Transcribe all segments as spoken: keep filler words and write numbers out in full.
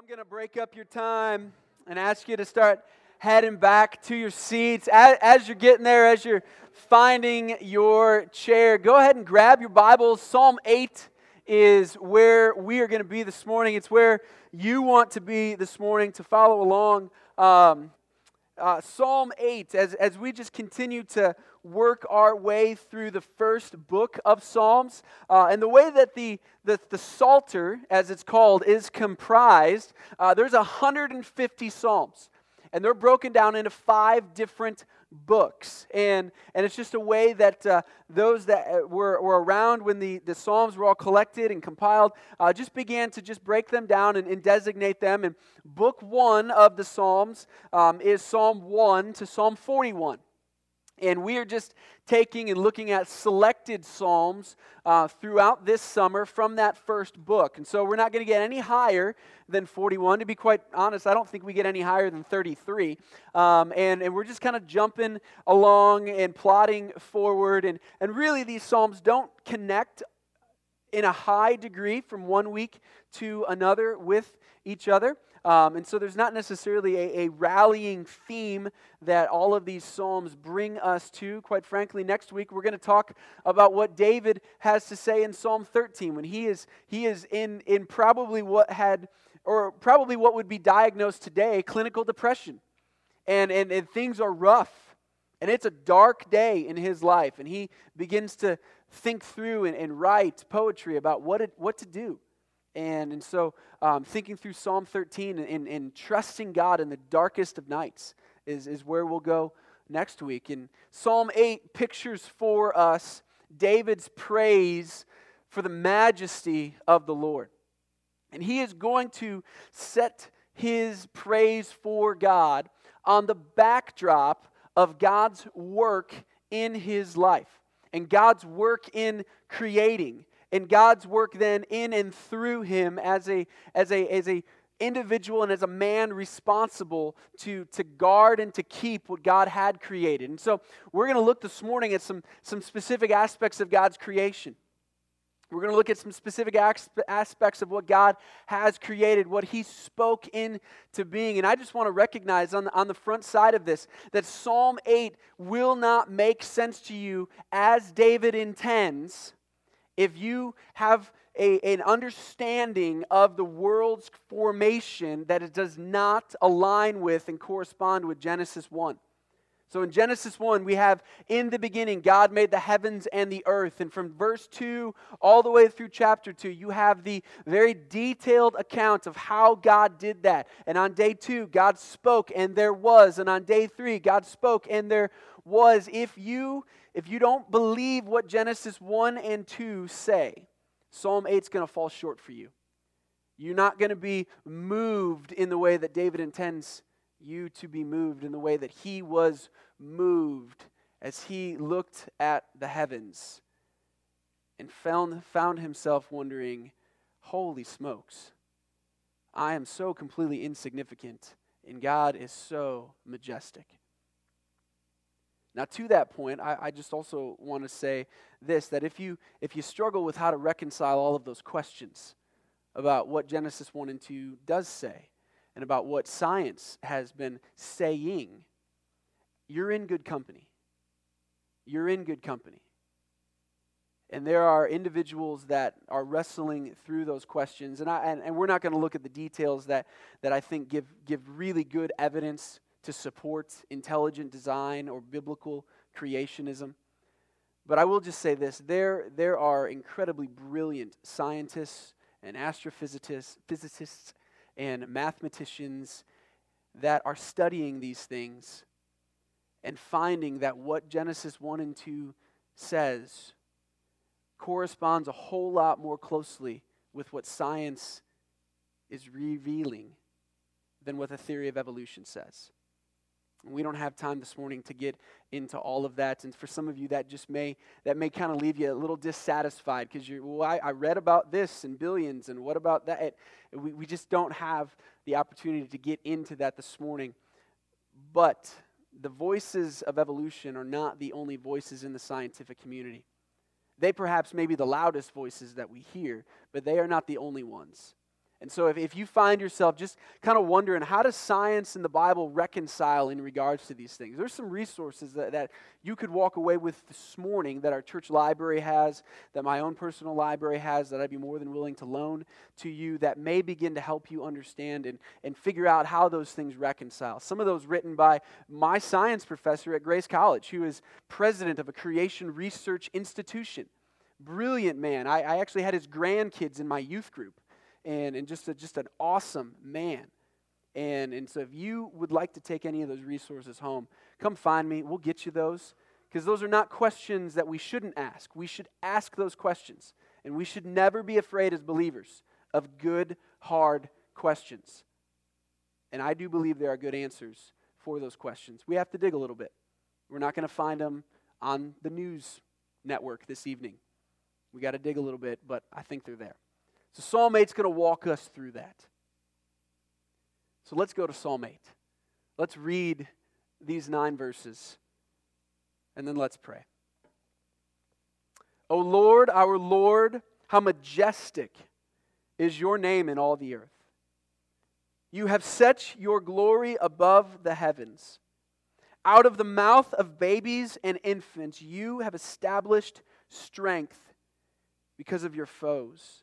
I'm going to break up your time and ask you to start heading back to your seats. As, as you're getting there, as you're finding your chair, go ahead and grab your Bibles. Psalm eight is where we are going to be this morning. It's where you want to be this morning to follow along. Um, uh, Psalm eight, as, as we just continue to work our way through the first book of Psalms. Uh, and the way that the, the, the Psalter, as it's called, is comprised, uh, there's one hundred fifty Psalms. And they're broken down into five different books. And, and it's just a way that uh, those that were, were around when the, the Psalms were all collected and compiled uh, just began to just break them down and, and designate them. And book one of the Psalms um, is Psalm one to Psalm forty-one. And we are just taking and looking at selected Psalms uh, throughout this summer from that first book. And so we're not going to get any higher than forty-one. To be quite honest, I don't think we get any higher than thirty-three. Um, and, and we're just kind of jumping along and plodding forward. And, and really, these Psalms don't connect in a high degree from one week to another with each other. Um, and so there's not necessarily a, a rallying theme that all of these Psalms bring us to. Quite frankly, next week we're going to talk about what David has to say in Psalm thirteen when he is he is in in probably what had or probably what would be diagnosed today, clinical depression. And and, and things are rough. And it's a dark day in his life, and he begins to think through and, and write poetry about what it, what to do. And, and so um, thinking through Psalm thirteen and, and, and trusting God in the darkest of nights is, is where we'll go next week. And Psalm eight pictures for us David's praise for the majesty of the Lord. And he is going to set his praise for God on the backdrop of God's work in his life and God's work in creating. And God's work then in and through him as a as a as a individual and as a man responsible to, to guard and to keep what God had created. And so we're going to look this morning at some, some specific aspects of God's creation. We're going to look at some specific aspects of what God has created, what he spoke into being. And I just want to recognize on the, on the front side of this that Psalm eight will not make sense to you as David intends if you have a, an understanding of the world's formation that it does not align with and correspond with Genesis one. So in Genesis one, we have, in the beginning, God made the heavens and the earth. And from verse two all the way through chapter two, you have the very detailed account of how God did that. And on day two, God spoke and there was. And on day three, God spoke and there was. If you, if you don't believe what Genesis one and two say, Psalm eight is going to fall short for you. You're not going to be moved in the way that David intends you to be moved, in the way that he was moved as he looked at the heavens and found, found himself wondering, holy smokes, I am so completely insignificant and God is so majestic. Now to that point, I, I just also want to say this, that if you if you struggle with how to reconcile all of those questions about what Genesis one and two does say, and about what science has been saying, you're in good company. You're in good company. And there are individuals that are wrestling through those questions. And I and, and we're not going to look at the details that, that I think give, give really good evidence to support intelligent design or biblical creationism. But I will just say this, there, there are incredibly brilliant scientists and astrophysicists, physicists, and mathematicians that are studying these things and finding that what Genesis one and two says corresponds a whole lot more closely with what science is revealing than what the theory of evolution says. We don't have time this morning to get into all of that, and for some of you, that just may that may kind of leave you a little dissatisfied because you're, well, I, I read about this and billions, and what about that? It, we, we just don't have the opportunity to get into that this morning. But the voices of evolution are not the only voices in the scientific community. They perhaps may be the loudest voices that we hear, but they are not the only ones. And so if, if you find yourself just kind of wondering, how does science and the Bible reconcile in regards to these things? There's some resources that, that you could walk away with this morning that our church library has, that my own personal library has, that I'd be more than willing to loan to you that may begin to help you understand and, and figure out how those things reconcile. Some of those written by my science professor at Grace College, who is president of a creation research institution. Brilliant man. I, I actually had his grandkids in my youth group. And, and just a, just an awesome man. And, and so if you would like to take any of those resources home, come find me. We'll get you those. Because those are not questions that we shouldn't ask. We should ask those questions. And we should never be afraid as believers of good, hard questions. And I do believe there are good answers for those questions. We have to dig a little bit. We're not going to find them on the news network this evening. We got to dig a little bit, but I think they're there. So Psalm eight's going to walk us through that. So let's go to Psalm eight. Let's read these nine verses, and then let's pray. O Lord, our Lord, how majestic is your name in all the earth. You have set your glory above the heavens. Out of the mouth of babies and infants, you have established strength because of your foes,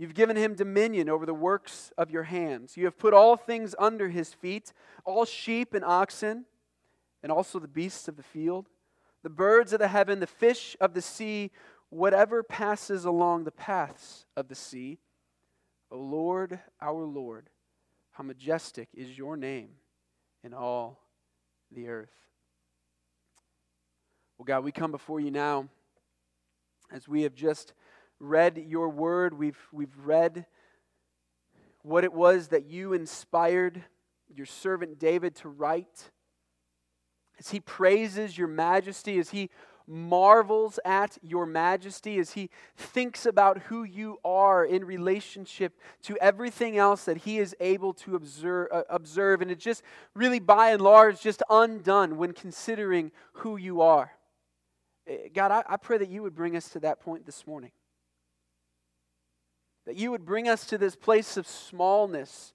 You've given him dominion over the works of your hands. You have put all things under his feet, all sheep and oxen, and also the beasts of the field, the birds of the heaven, the fish of the sea, whatever passes along the paths of the sea. O Lord, our Lord, how majestic is your name in all the earth. Well, God, we come before you now as we have just read your word. We've, we've read what it was that you inspired your servant David to write. As he praises your majesty, as he marvels at your majesty, as he thinks about who you are in relationship to everything else that he is able to observe. Uh, observe. And it's just really, by and large, just undone when considering who you are. God, I, I pray that you would bring us to that point this morning. That you would bring us to this place of smallness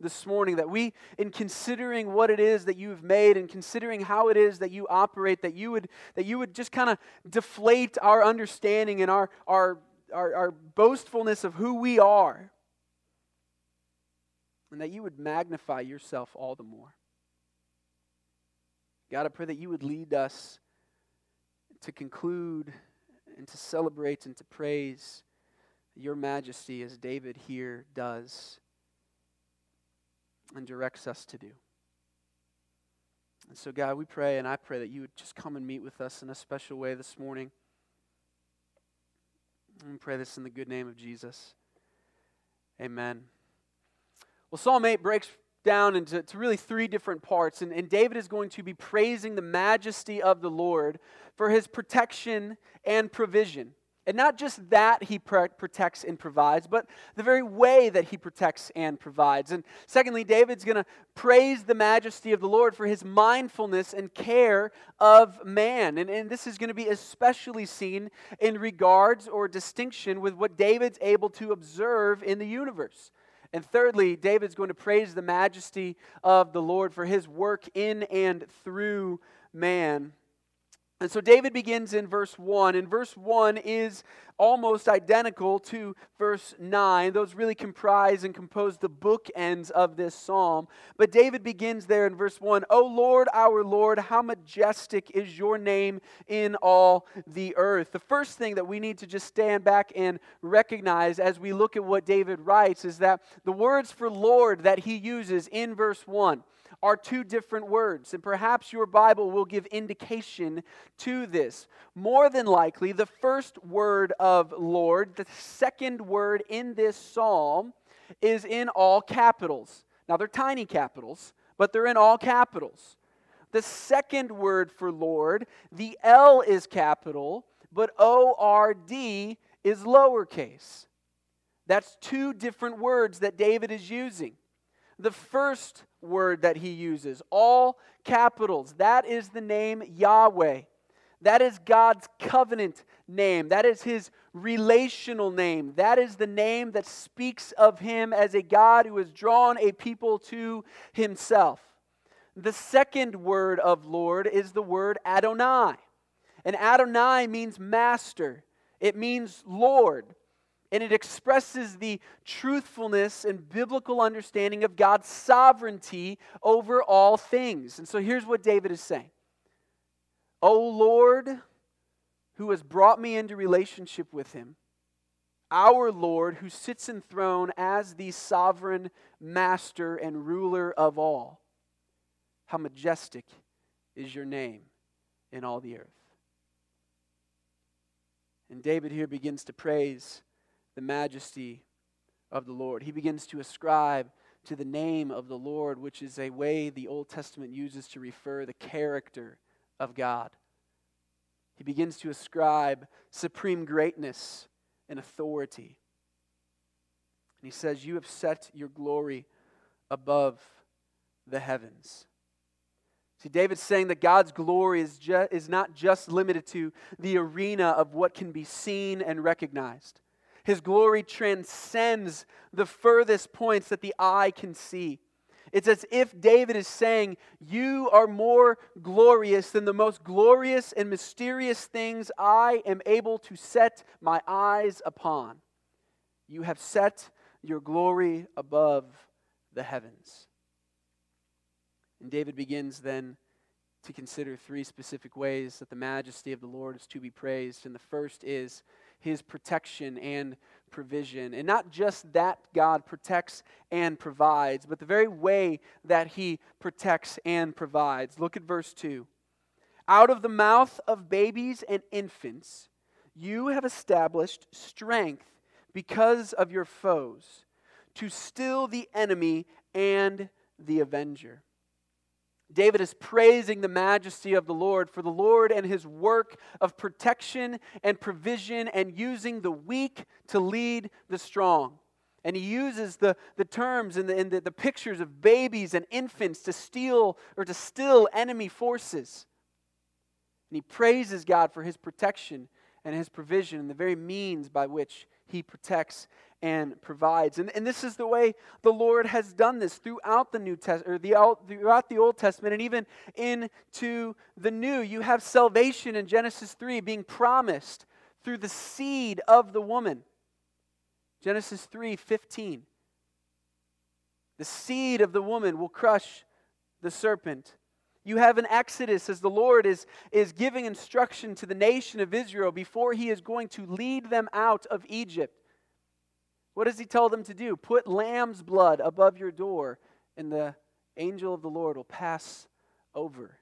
this morning. That we, in considering what it is that you've made and considering how it is that you operate, that you would, that you would just kind of deflate our understanding and our, our, our, our boastfulness of who we are. And that you would magnify yourself all the more. God, I pray that you would lead us to conclude and to celebrate and to praise your majesty as David here does and directs us to do. And so God, we pray, and I pray that you would just come and meet with us in a special way this morning. And we pray this in the good name of Jesus. Amen. Well, Psalm eight breaks down into to really three different parts. And, and David is going to be praising the majesty of the Lord for his protection and provision. And not just that he protects and provides, but the very way that he protects and provides. And secondly, David's going to praise the majesty of the Lord for his mindfulness and care of man. And, and this is going to be especially seen in regards or distinction with what David's able to observe in the universe. And thirdly, David's going to praise the majesty of the Lord for his work in and through man. And so David begins in verse one, and verse one is almost identical to verse nine. Those really comprise and compose the bookends of this psalm. But David begins there in verse one, O Lord, our Lord, how majestic is your name in all the earth. The first thing that we need to just stand back and recognize as we look at what David writes is that the words for Lord that he uses in verse one are two different words, and perhaps your Bible will give indication to this. More than likely, the first word of Lord, the second word in this psalm, is in all capitals. Now they're tiny capitals, but they're in all capitals. The second word for Lord, the L is capital, but O R D is lowercase. That's two different words that David is using. The first word that he uses, all capitals, that is the name Yahweh. That is God's covenant name. That is his relational name. That is the name that speaks of him as a God who has drawn a people to himself. The second word of Lord is the word Adonai. And Adonai means master. It means Lord. And it expresses the truthfulness and biblical understanding of God's sovereignty over all things. And so here's what David is saying. O Lord, who has brought me into relationship with him, our Lord, who sits enthroned as the sovereign master and ruler of all, how majestic is your name in all the earth. And David here begins to praise the majesty of the Lord. He begins to ascribe to the name of the Lord, which is a way the Old Testament uses to refer the character of God. He begins to ascribe supreme greatness and authority. And he says, you have set your glory above the heavens. See, David's saying that God's glory is, ju- is not just limited to the arena of what can be seen and recognized. His glory transcends the furthest points that the eye can see. It's as if David is saying, you are more glorious than the most glorious and mysterious things I am able to set my eyes upon. You have set your glory above the heavens. And David begins then to consider three specific ways that the majesty of the Lord is to be praised. And the first is his protection and provision. And not just that God protects and provides, but the very way that he protects and provides. Look at verse two. Out of the mouth of babies and infants, you have established strength because of your foes, to still the enemy and the avenger. David is praising the majesty of the Lord for the Lord and his work of protection and provision and using the weak to lead the strong. And he uses the, the terms and the, and the, the pictures of babies and infants to steal or to still enemy forces. And he praises God for his protection and his provision and the very means by which he protects and provides. And, and this is the way the Lord has done this throughout the New Testament, or the, throughout the Old Testament, and even into the New. You have salvation in Genesis three being promised through the seed of the woman. Genesis three fifteen. The seed of the woman will crush the serpent. You have an Exodus as the Lord is, is giving instruction to the nation of Israel before he is going to lead them out of Egypt. What does he tell them to do? Put lamb's blood above your door, and the angel of the Lord will pass over.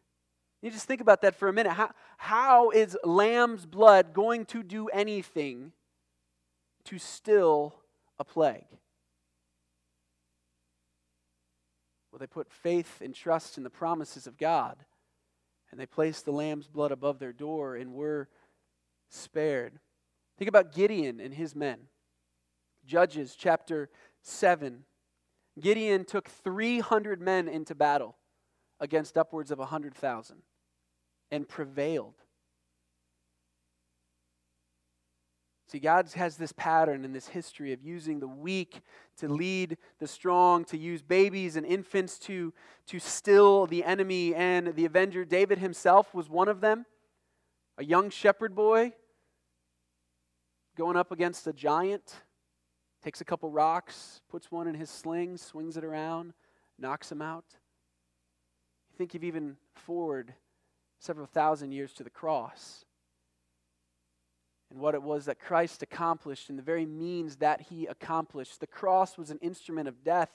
You just think about that for a minute. How, how is lamb's blood going to do anything to still a plague? Well, they put faith and trust in the promises of God, and they placed the lamb's blood above their door and were spared. Think about Gideon and his men. Judges chapter seven. Gideon took three hundred men into battle against upwards of one hundred thousand and prevailed. See, God has this pattern in this history of using the weak to lead the strong, to use babies and infants to, to still the enemy and the avenger. David himself was one of them, a young shepherd boy going up against a giant, takes a couple rocks, puts one in his sling, swings it around, knocks him out. You think you've even forward several thousand years to the cross, and what it was that Christ accomplished and the very means that he accomplished. The cross was an instrument of death.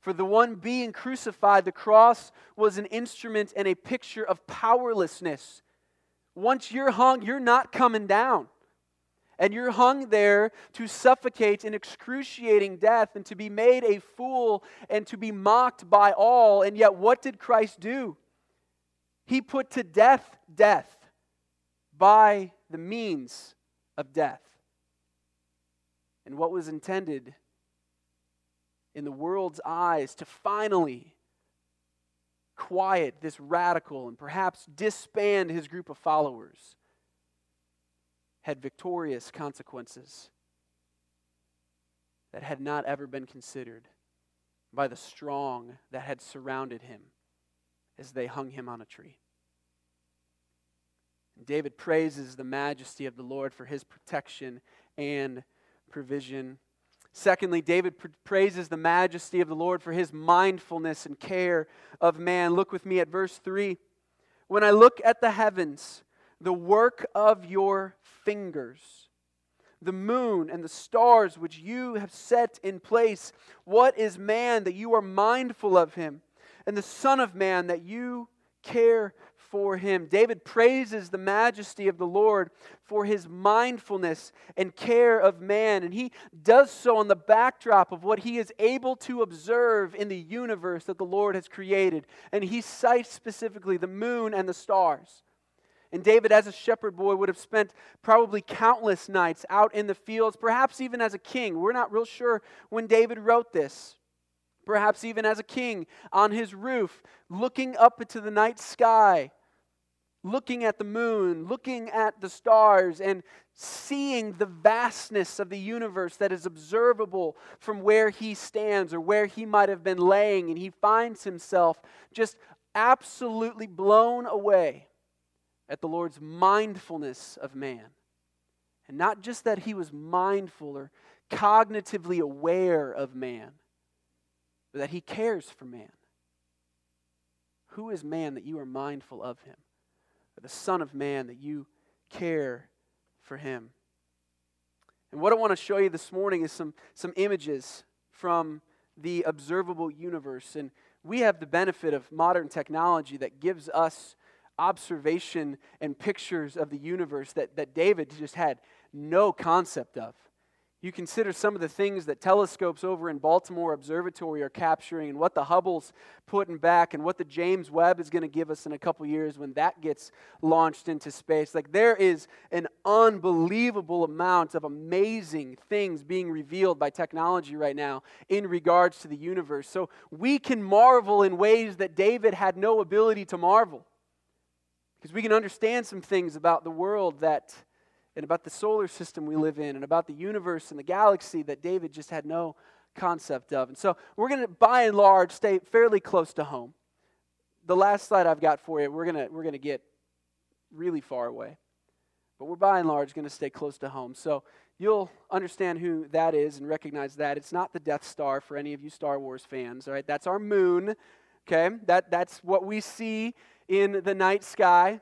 For the one being crucified, the cross was an instrument and a picture of powerlessness. Once you're hung, you're not coming down. and you're hung there to suffocate in excruciating death and to be made a fool and to be mocked by all. And yet what did Christ do? He put to death death by the means of death. And what was intended in the world's eyes to finally quiet this radical and perhaps disband his group of followers had victorious consequences that had not ever been considered by the strong that had surrounded him as they hung him on a tree. And David praises the majesty of the Lord for his protection and provision. Secondly, David praises the majesty of the Lord for his mindfulness and care of man. Look with me at verse three. When I look at the heavens, the work of your fingers, the moon and the stars which you have set in place. What is man that you are mindful of him, and the Son of Man that you care for him? David praises the majesty of the Lord for his mindfulness and care of man, and he does so on the backdrop of what he is able to observe in the universe that the Lord has created. And he cites specifically the moon and the stars. And David, as a shepherd boy, would have spent probably countless nights out in the fields, perhaps even as a king. We're not real sure when David wrote this. Perhaps even as a king, on his roof, looking up into the night sky, looking at the moon, looking at the stars, and seeing the vastness of the universe that is observable from where he stands or where he might have been laying. And he finds himself just absolutely blown away at the Lord's mindfulness of man. And not just that he was mindful or cognitively aware of man, but that he cares for man. Who is man that you are mindful of him? Or the Son of Man that you care for him? And what I want to show you this morning is some, some images from the observable universe. And we have the benefit of modern technology that gives us observation and pictures of the universe that, that David just had no concept of. You consider some of the things that telescopes over in Baltimore Observatory are capturing, and what the Hubble's putting back, and what the James Webb is going to give us in a couple years when that gets launched into space. Like, there is an unbelievable amount of amazing things being revealed by technology right now in regards to the universe. So we can marvel in ways that David had no ability to marvel, because we can understand some things about the world that, and about the solar system we live in, and about the universe and the galaxy that David just had no concept of. And so we're going to, by and large, stay fairly close to home. The last slide I've got for you, we're going to we're going to get really far away, but we're by and large going to stay close to home. So you'll understand who that is and recognize that. It's not the Death Star for any of you Star Wars fans, all right? That's our moon, okay? That that's what we see in the night sky.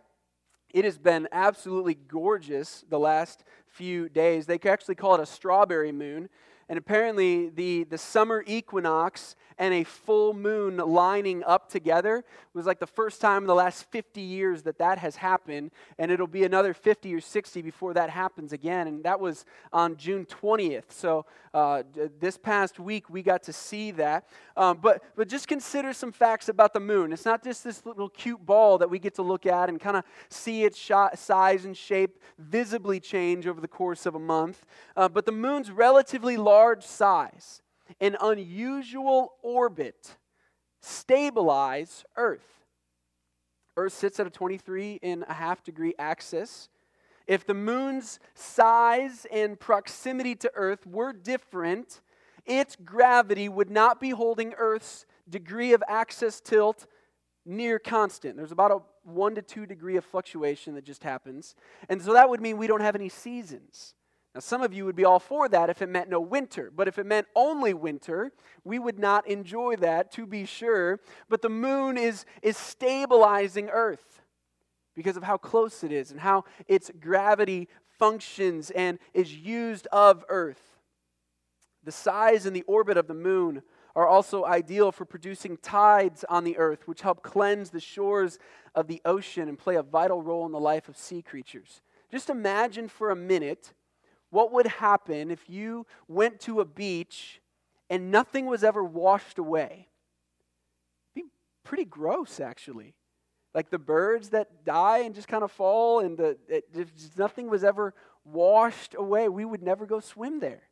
It has been absolutely gorgeous the last few days. They actually call it a strawberry moon. And apparently the, the summer equinox and a full moon lining up together was like the first time in the last fifty years that that has happened. And it'll be another fifty or sixty before that happens again. And that was on June twentieth. So uh, this past week we got to see that. Um, but, but just consider some facts about the moon. It's not just this little cute ball that we get to look at and kind of see its size and shape visibly change over the course of a month. Uh, but the moon's relatively large. Large size, an unusual orbit, stabilize Earth. Earth sits at a twenty-three and a half degree axis. If the moon's size and proximity to Earth were different, its gravity would not be holding Earth's degree of axis tilt near constant. There's about a one to two degree of fluctuation that just happens. And so that would mean we don't have any seasons. Now, some of you would be all for that if it meant no winter, but if it meant only winter, we would not enjoy that, to be sure. But the moon is, is stabilizing Earth because of how close it is and how its gravity functions and is used of Earth. The size and the orbit of the moon are also ideal for producing tides on the Earth, which help cleanse the shores of the ocean and play a vital role in the life of sea creatures. Just imagine for a minute what would happen if you went to a beach and nothing was ever washed away? It'd be pretty gross, actually. Like the birds that die and just kind of fall, and the, it, if nothing was ever washed away, we would never go swim there.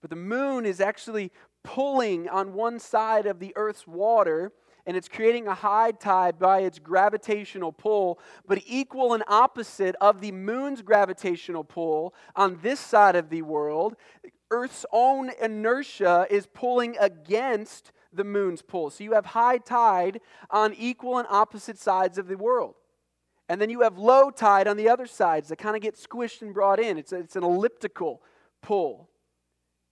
But the moon is actually pulling on one side of the Earth's water, and it's creating a high tide by its gravitational pull, but equal and opposite of the moon's gravitational pull on this side of the world, Earth's own inertia is pulling against the moon's pull. So you have high tide on equal and opposite sides of the world. And then you have low tide on the other sides that kind of get squished and brought in. It's, a, it's an elliptical pull.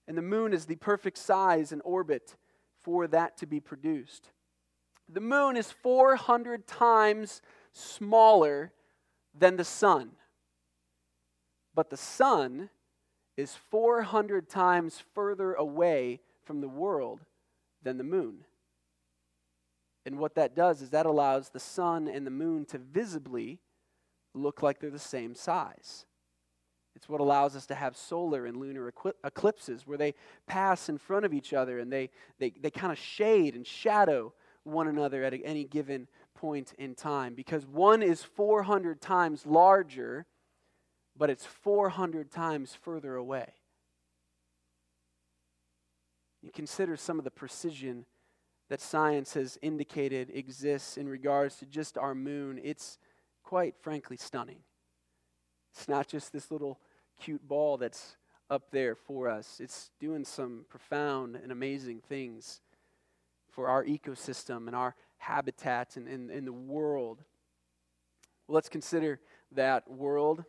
And the moon is the perfect size and orbit for that to be produced. The moon is four hundred times smaller than the sun. But the sun is four hundred times further away from the world than the moon. And what that does is that allows the sun and the moon to visibly look like they're the same size. It's what allows us to have solar and lunar eclipses where they pass in front of each other and they, they, they kind of shade and shadow one another at any given point in time, because one is four hundred times larger, but it's four hundred times further away. You consider some of the precision that science has indicated exists in regards to just our moon. It's quite frankly stunning. It's not just this little cute ball that's up there for us. It's doing some profound and amazing things for our ecosystem and our habitat and in the world. Well, let's consider that world.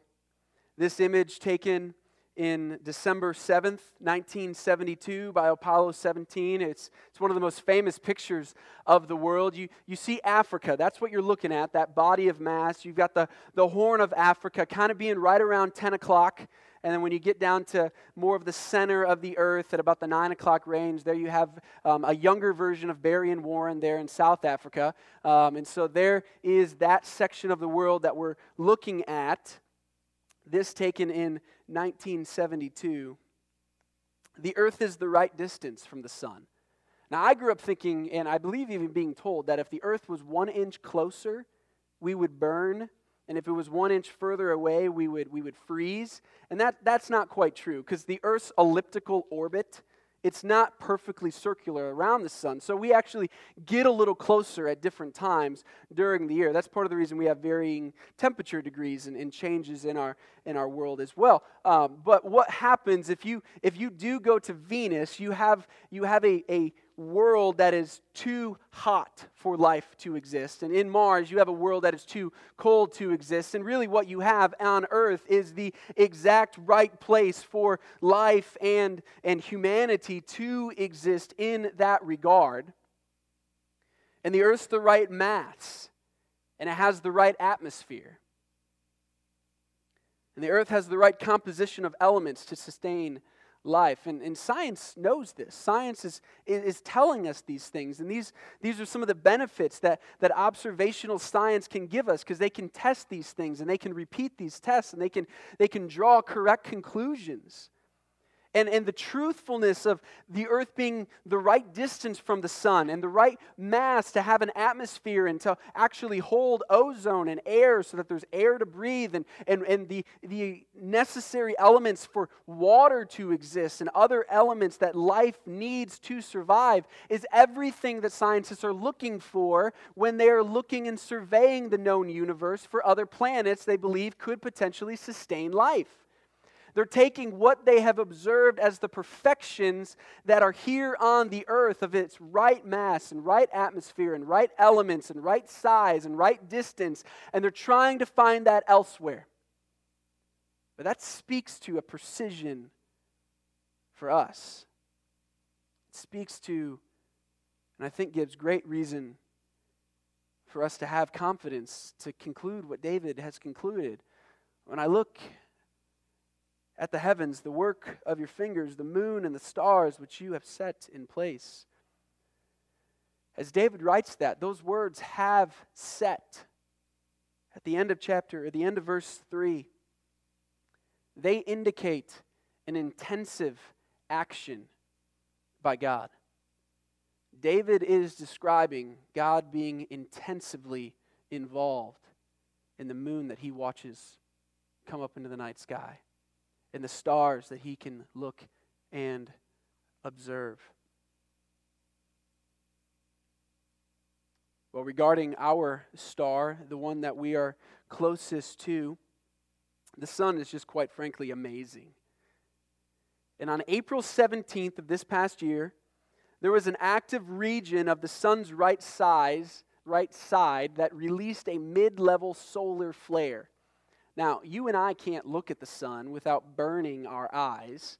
This image taken in December seventh, nineteen seventy-two by Apollo seventeen. It's, it's one of the most famous pictures of the world. You, you see Africa. That's what you're looking at, that body of mass. You've got the, the Horn of Africa kind of being right around ten o'clock. And then when you get down to more of the center of the Earth at about the nine o'clock range, there you have um, a younger version of Barrie and Warren there in South Africa. Um, and so there is that section of the world that we're looking at. This taken in nineteen seventy-two. The Earth is the right distance from the sun. Now, I grew up thinking, and I believe even being told, that if the Earth was one inch closer, we would burn, and if it was one inch further away, we would, we would freeze. And that, that's not quite true, because the Earth's elliptical orbit, it's not perfectly circular around the sun, so we actually get a little closer at different times during the year. That's part of the reason we have varying temperature degrees and, and changes in our in our world as well. Um, but what happens if you if you do go to Venus? You have you have a a world that is too hot for life to exist. And in Mars, you have a world that is too cold to exist. And really what you have on Earth is the exact right place for life and, and humanity to exist in that regard. And the Earth's the right mass, and it has the right atmosphere. And the Earth has the right composition of elements to sustain life. And, and science knows this. Science is, is, is telling us these things. And these, these are some of the benefits that, that observational science can give us, because they can test these things and they can repeat these tests and they can, they can draw correct conclusions. And, and the truthfulness of the Earth being the right distance from the sun and the right mass to have an atmosphere and to actually hold ozone and air so that there's air to breathe, and, and, and the, the necessary elements for water to exist and other elements that life needs to survive is everything that scientists are looking for when they are looking and surveying the known universe for other planets they believe could potentially sustain life. They're taking what they have observed as the perfections that are here on the Earth of its right mass and right atmosphere and right elements and right size and right distance, and they're trying to find that elsewhere. But that speaks to a precision for us. It speaks to, and I think gives great reason for us to have confidence to conclude what David has concluded. When I look at the heavens, the work of your fingers, the moon and the stars which you have set in place. As David writes that, those words "have set" at the end of chapter, at the end of verse three. they indicate an intensive action by God. David is describing God being intensively involved in the moon that he watches come up into the night sky, in the stars that he can look and observe. Well, regarding our star, the one that we are closest to, the sun is just quite frankly amazing. And on April seventeenth of this past year, there was an active region of the sun's right size, right side that released a mid-level solar flare. Now, you and I can't look at the sun without burning our eyes,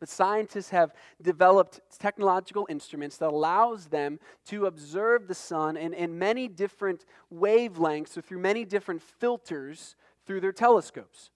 but scientists have developed technological instruments that allows them to observe the sun in, in many different wavelengths or through many different filters through their telescopes.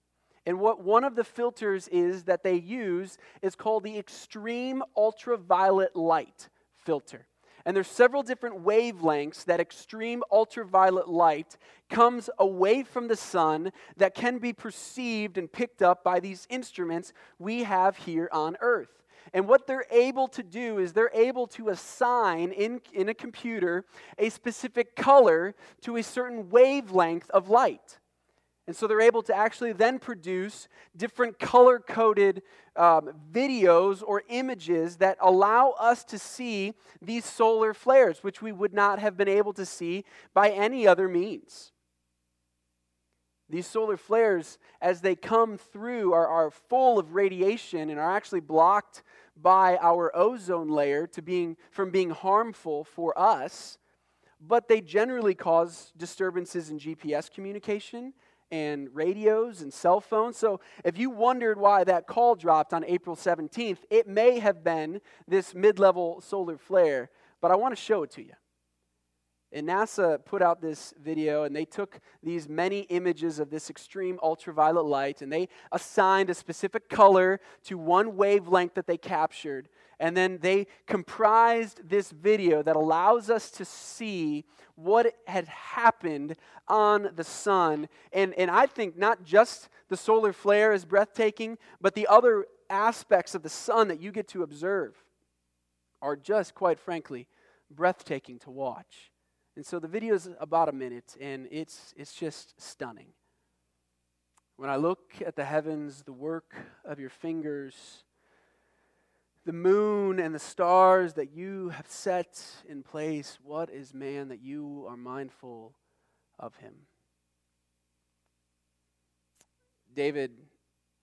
And what one of the filters is that they use is called the extreme ultraviolet light filter. And there's several different wavelengths that extreme ultraviolet light comes away from the sun that can be perceived and picked up by these instruments we have here on Earth. And what they're able to do is they're able to assign in, in a computer a specific color to a certain wavelength of light. And so they're able to actually then produce different color-coded um, videos or images that allow us to see these solar flares, which we would not have been able to see by any other means. These solar flares, as they come through, are, are full of radiation and are actually blocked by our ozone layer to being, from being harmful for us, but they generally cause disturbances in G P S communication and radios and cell phones. So if you wondered why that call dropped on April seventeenth, it may have been this mid-level solar flare, but I want to show it to you. And NASA put out this video, and they took these many images of this extreme ultraviolet light, and they assigned a specific color to one wavelength that they captured, and then they comprised this video that allows us to see what had happened on the sun. And, and I think not just the solar flare is breathtaking, but the other aspects of the sun that you get to observe are just, quite frankly, breathtaking to watch. And so the video is about a minute, and it's, it's just stunning. When I look at the heavens, the work of your fingers, the moon and the stars that you have set in place, what is man that you are mindful of him? David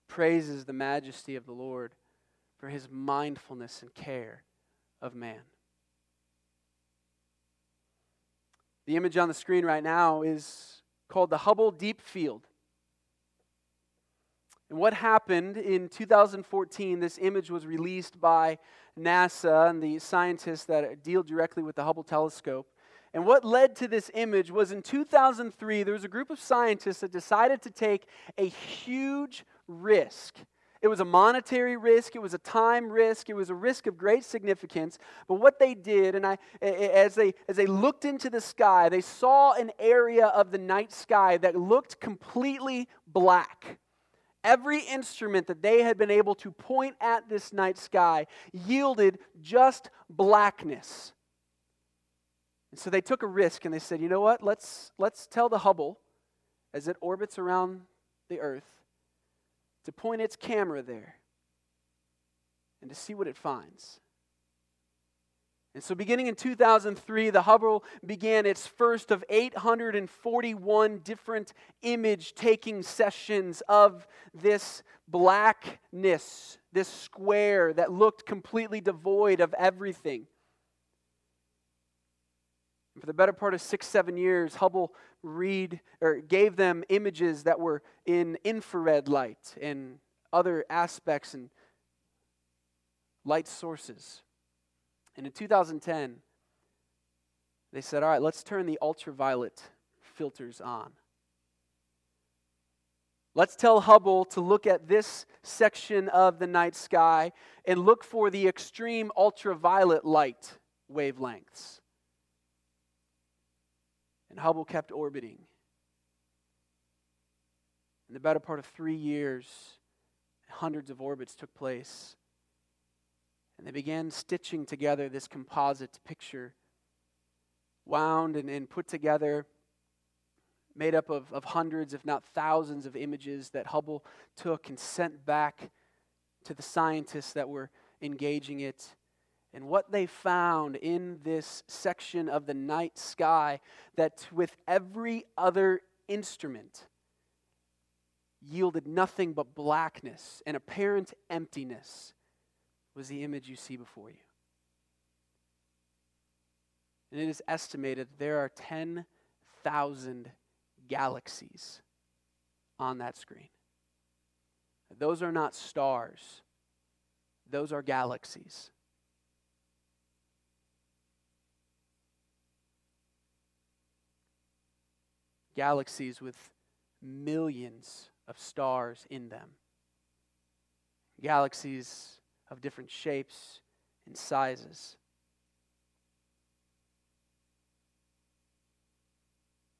praises the majesty of the Lord for his mindfulness and care of man. The image on the screen right now is called the Hubble Deep Field. And what happened in two thousand fourteen, this image was released by NASA and the scientists that deal directly with the Hubble telescope. And what led to this image was in two thousand three, there was a group of scientists that decided to take a huge risk. It was a monetary risk, it was a time risk, it was a risk of great significance. But what they did, and I, as they, as they looked into the sky, they saw an area of the night sky that looked completely black. Every instrument that they had been able to point at this night sky yielded just blackness. And so they took a risk and they said, you know what, let's, let's tell the Hubble, as it orbits around the Earth, to point its camera there and to see what it finds. And so beginning in two thousand three, the Hubble began its first of eight hundred forty-one different image-taking sessions of this blackness, this square that looked completely devoid of everything. For the better part of six, seven years, Hubble read or gave them images that were in infrared light and other aspects and light sources. And in two thousand ten, they said, all right, let's turn the ultraviolet filters on. Let's tell Hubble to look at this section of the night sky and look for the extreme ultraviolet light wavelengths. And Hubble kept orbiting. In the better part of three years, hundreds of orbits took place. And they began stitching together this composite picture, wound and, and put together, made up of, of hundreds, if not thousands, of images that Hubble took and sent back to the scientists that were engaging it. And what they found in this section of the night sky, that with every other instrument, yielded nothing but blackness and apparent emptiness, was the image you see before you. And it is estimated there are ten thousand galaxies on that screen. Those are not stars. Those are galaxies. Galaxies with millions of stars in them. Galaxies of different shapes and sizes.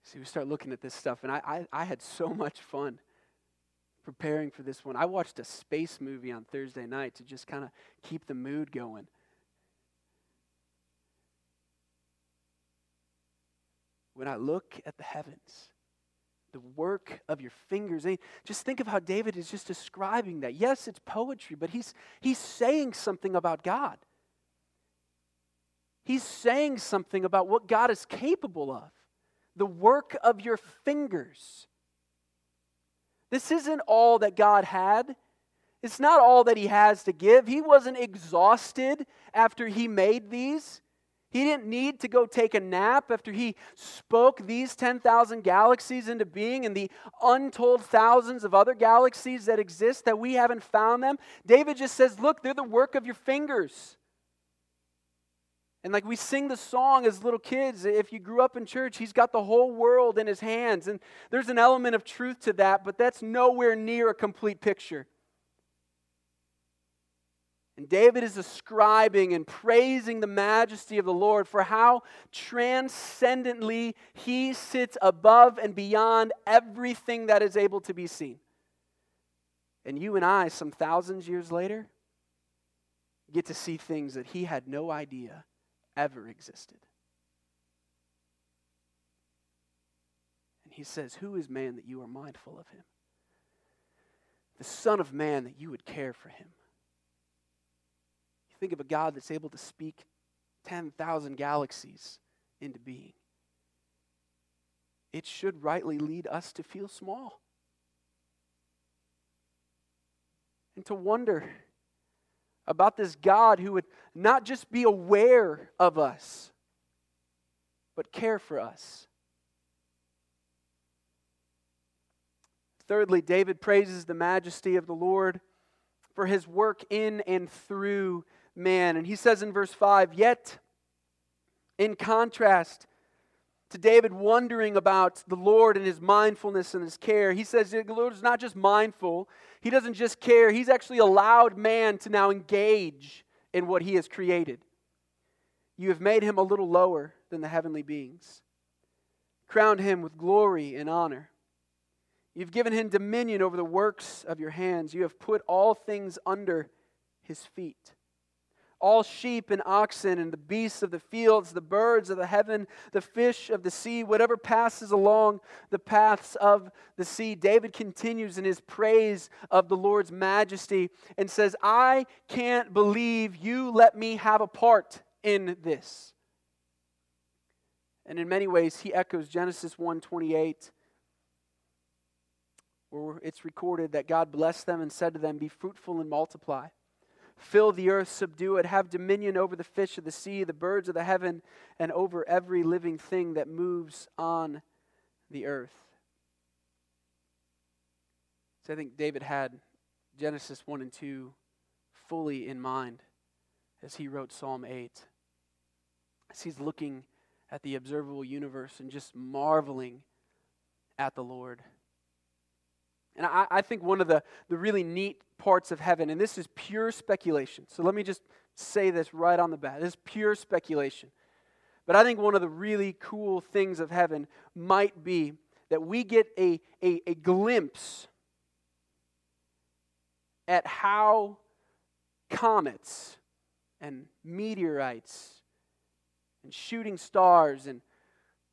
See, we start looking at this stuff, and I, I, I had so much fun preparing for this one. I watched a space movie on Thursday night to just kind of keep the mood going. When I look at the heavens, the work of your fingers, just think of how David is just describing that. Yes, it's poetry, but he's, he's saying something about God. He's saying something about what God is capable of. The work of your fingers. This isn't all that God had. It's not all that he has to give. He wasn't exhausted after he made these. He didn't need to go take a nap after he spoke these ten thousand galaxies into being and the untold thousands of other galaxies that exist that we haven't found them. David just says, look, they're the work of your fingers. And like we sing the song as little kids, if you grew up in church, he's got the whole world in his hands. And there's an element of truth to that, but that's nowhere near a complete picture. And David is ascribing and praising the majesty of the Lord for how transcendently he sits above and beyond everything that is able to be seen. And you and I, some thousands years later, get to see things that he had no idea ever existed. And he says, who is man that you are mindful of him? The Son of Man that you would care for him. You think of a God that's able to speak ten thousand galaxies into being. It should rightly lead us to feel small and to wonder about this God who would not just be aware of us, but care for us. Thirdly, David praises the majesty of the Lord for his work in and through man. And he says in verse five, yet in contrast to David wondering about the Lord and his mindfulness and his care, he says the Lord is not just mindful. He doesn't just care. He's actually allowed man to now engage in what he has created. You have made him a little lower than the heavenly beings, crowned him with glory and honor. You've given him dominion over the works of your hands. You have put all things under his feet. All sheep and oxen and the beasts of the fields, the birds of the heaven, the fish of the sea, whatever passes along the paths of the sea. David continues in his praise of the Lord's majesty and says, I can't believe you let me have a part in this. And in many ways, he echoes Genesis one twenty-eight, where it's recorded that God blessed them and said to them, be fruitful and multiply. Fill the earth, subdue it, have dominion over the fish of the sea, the birds of the heaven, and over every living thing that moves on the earth. So I think David had Genesis one and two fully in mind as he wrote Psalm eight. As he's looking at the observable universe and just marveling at the Lord. And I, I think one of the, the really neat parts of heaven, and this is pure speculation, so let me just say this right on the bat. This is pure speculation. But I think one of the really cool things of heaven might be that we get a, a, a glimpse at how comets and meteorites and shooting stars and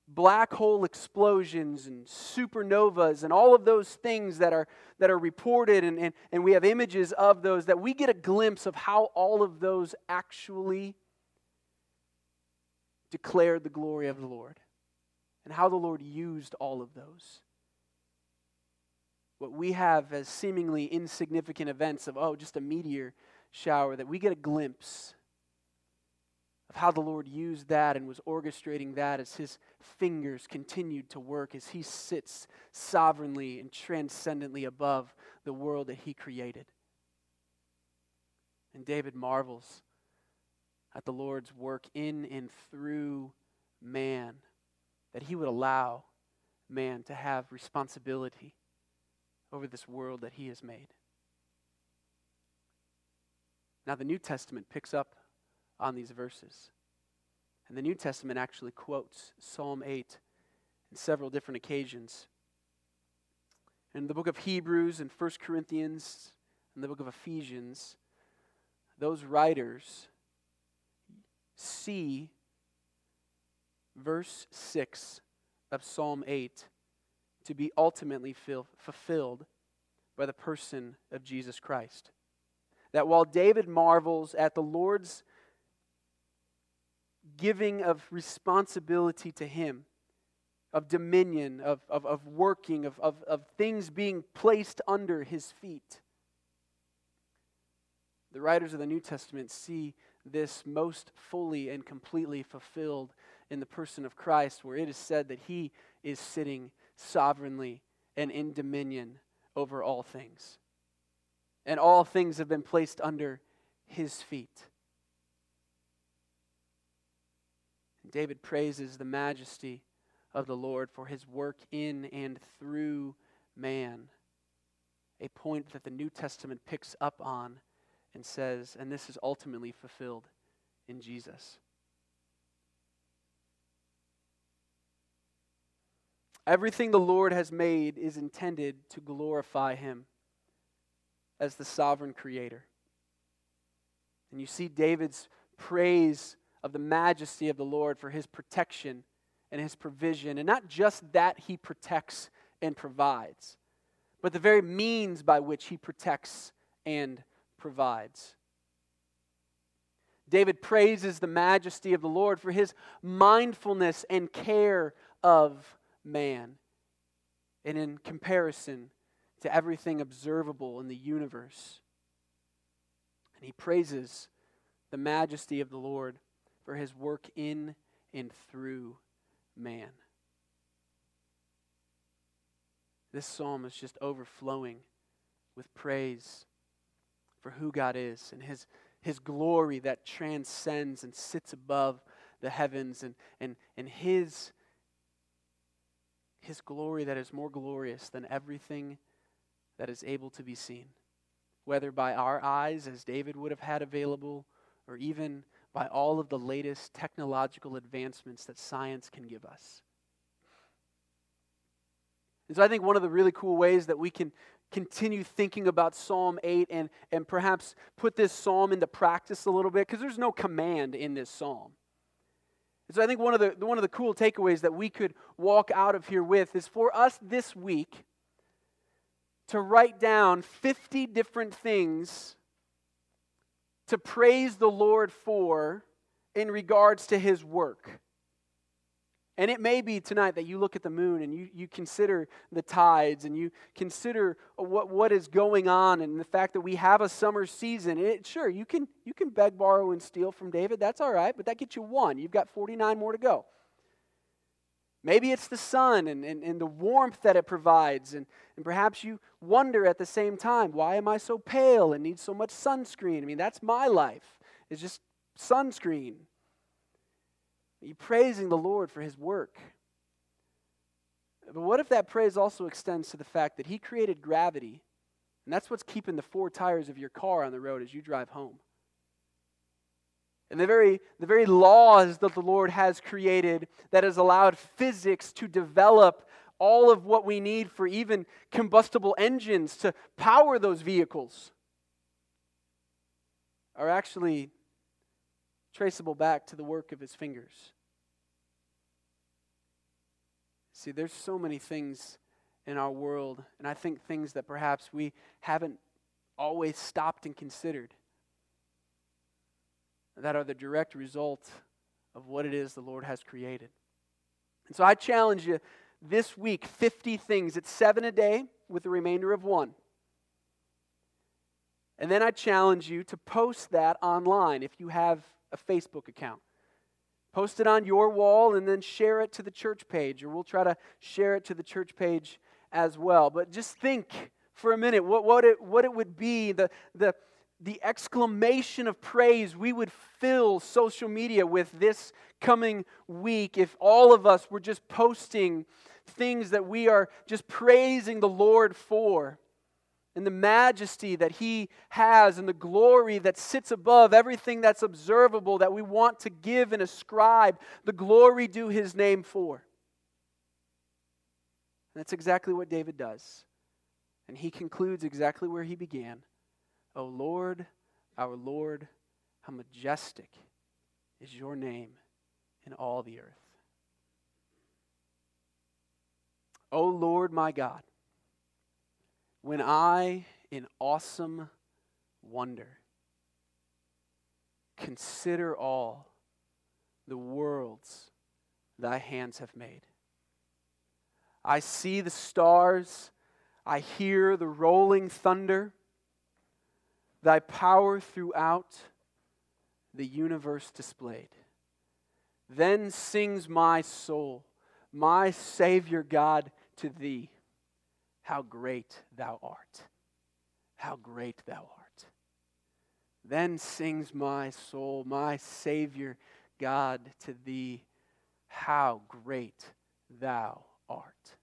black hole explosions and supernovas and all of those things that are that are reported and, and, and we have images of those, that we get a glimpse of how all of those actually declare the glory of the Lord and how the Lord used all of those. What we have as seemingly insignificant events of, oh, just a meteor shower, that we get a glimpse of how the Lord used that and was orchestrating that as His fingers continued to work as He sits sovereignly and transcendently above the world that He created. And David marvels at the Lord's work in and through man, that He would allow man to have responsibility over this world that He has made. Now the New Testament picks up on these verses. And the New Testament actually quotes Psalm eight in several different occasions. In the book of Hebrews and First Corinthians and the book of Ephesians, those writers see verse six of Psalm eight to be ultimately fil- fulfilled by the person of Jesus Christ. That while David marvels at the Lord's giving of responsibility to Him, of dominion, of, of, of working, of, of, of things being placed under His feet, the writers of the New Testament see this most fully and completely fulfilled in the person of Christ, where it is said that He is sitting sovereignly and in dominion over all things. And all things have been placed under His feet. David praises the majesty of the Lord for His work in and through man, a point that the New Testament picks up on and says, and this is ultimately fulfilled in Jesus. Everything the Lord has made is intended to glorify Him as the sovereign creator. And you see David's praise of the majesty of the Lord for His protection and His provision. And not just that He protects and provides, but the very means by which He protects and provides. David praises the majesty of the Lord for His mindfulness and care of man. And in comparison to everything observable in the universe. And he praises the majesty of the Lord for His work in and through man. This psalm is just overflowing with praise for who God is and His, His glory that transcends and sits above the heavens, and, and, and His, His glory that is more glorious than everything that is able to be seen, whether by our eyes, as David would have had available, or even by all of the latest technological advancements that science can give us. And so I think one of the really cool ways that we can continue thinking about Psalm eight and, and perhaps put this psalm into practice a little bit, because there's no command in this psalm. And so I think one of the one of the cool takeaways that we could walk out of here with is for us this week to write down fifty different things to praise the Lord for in regards to His work. And it may be tonight that you look at the moon and you, you consider the tides and you consider what, what is going on and the fact that we have a summer season. It, sure, you can, you can beg, borrow, and steal from David. That's all right, but that gets you one. You've got forty-nine more to go. Maybe it's the sun and, and, and the warmth that it provides. And, and perhaps you wonder at the same time, why am I so pale and need so much sunscreen? I mean, that's my life. It's just sunscreen. Are you praising the Lord for His work? But what if that praise also extends to the fact that He created gravity? And that's what's keeping the four tires of your car on the road as you drive home. And the very, the very laws that the Lord has created that has allowed physics to develop all of what we need for even combustible engines to power those vehicles. are actually traceable back to the work of his fingers. See, there's so many things in our world, and I think things that perhaps we haven't always stopped and considered, that are the direct result of what it is the Lord has created. And so I challenge you this week, fifty things. It's seven a day with the remainder of one. And then I challenge you to post that online if you have a Facebook account. Post it on your wall and then share it to the church page, or we'll try to share it to the church page as well. But just think for a minute what, what, it, what it would be, the, the, the exclamation of praise we would fill social media with this coming week if all of us were just posting things that we are just praising the Lord for, and the majesty that he has, and the glory that sits above everything that's observable, that we want to give and ascribe the glory due his name for. And that's exactly what David does. And he concludes exactly where he began. O Lord, our Lord, how majestic is your name in all the earth. O Lord, my God, when I, in awesome wonder, consider all the worlds thy hands have made. I see the stars, I hear the rolling thunder, thy power throughout the universe displayed. Then sings my soul, my Savior God, to thee. How great thou art. How great thou art. Then sings my soul, my Savior God, to thee. How great thou art.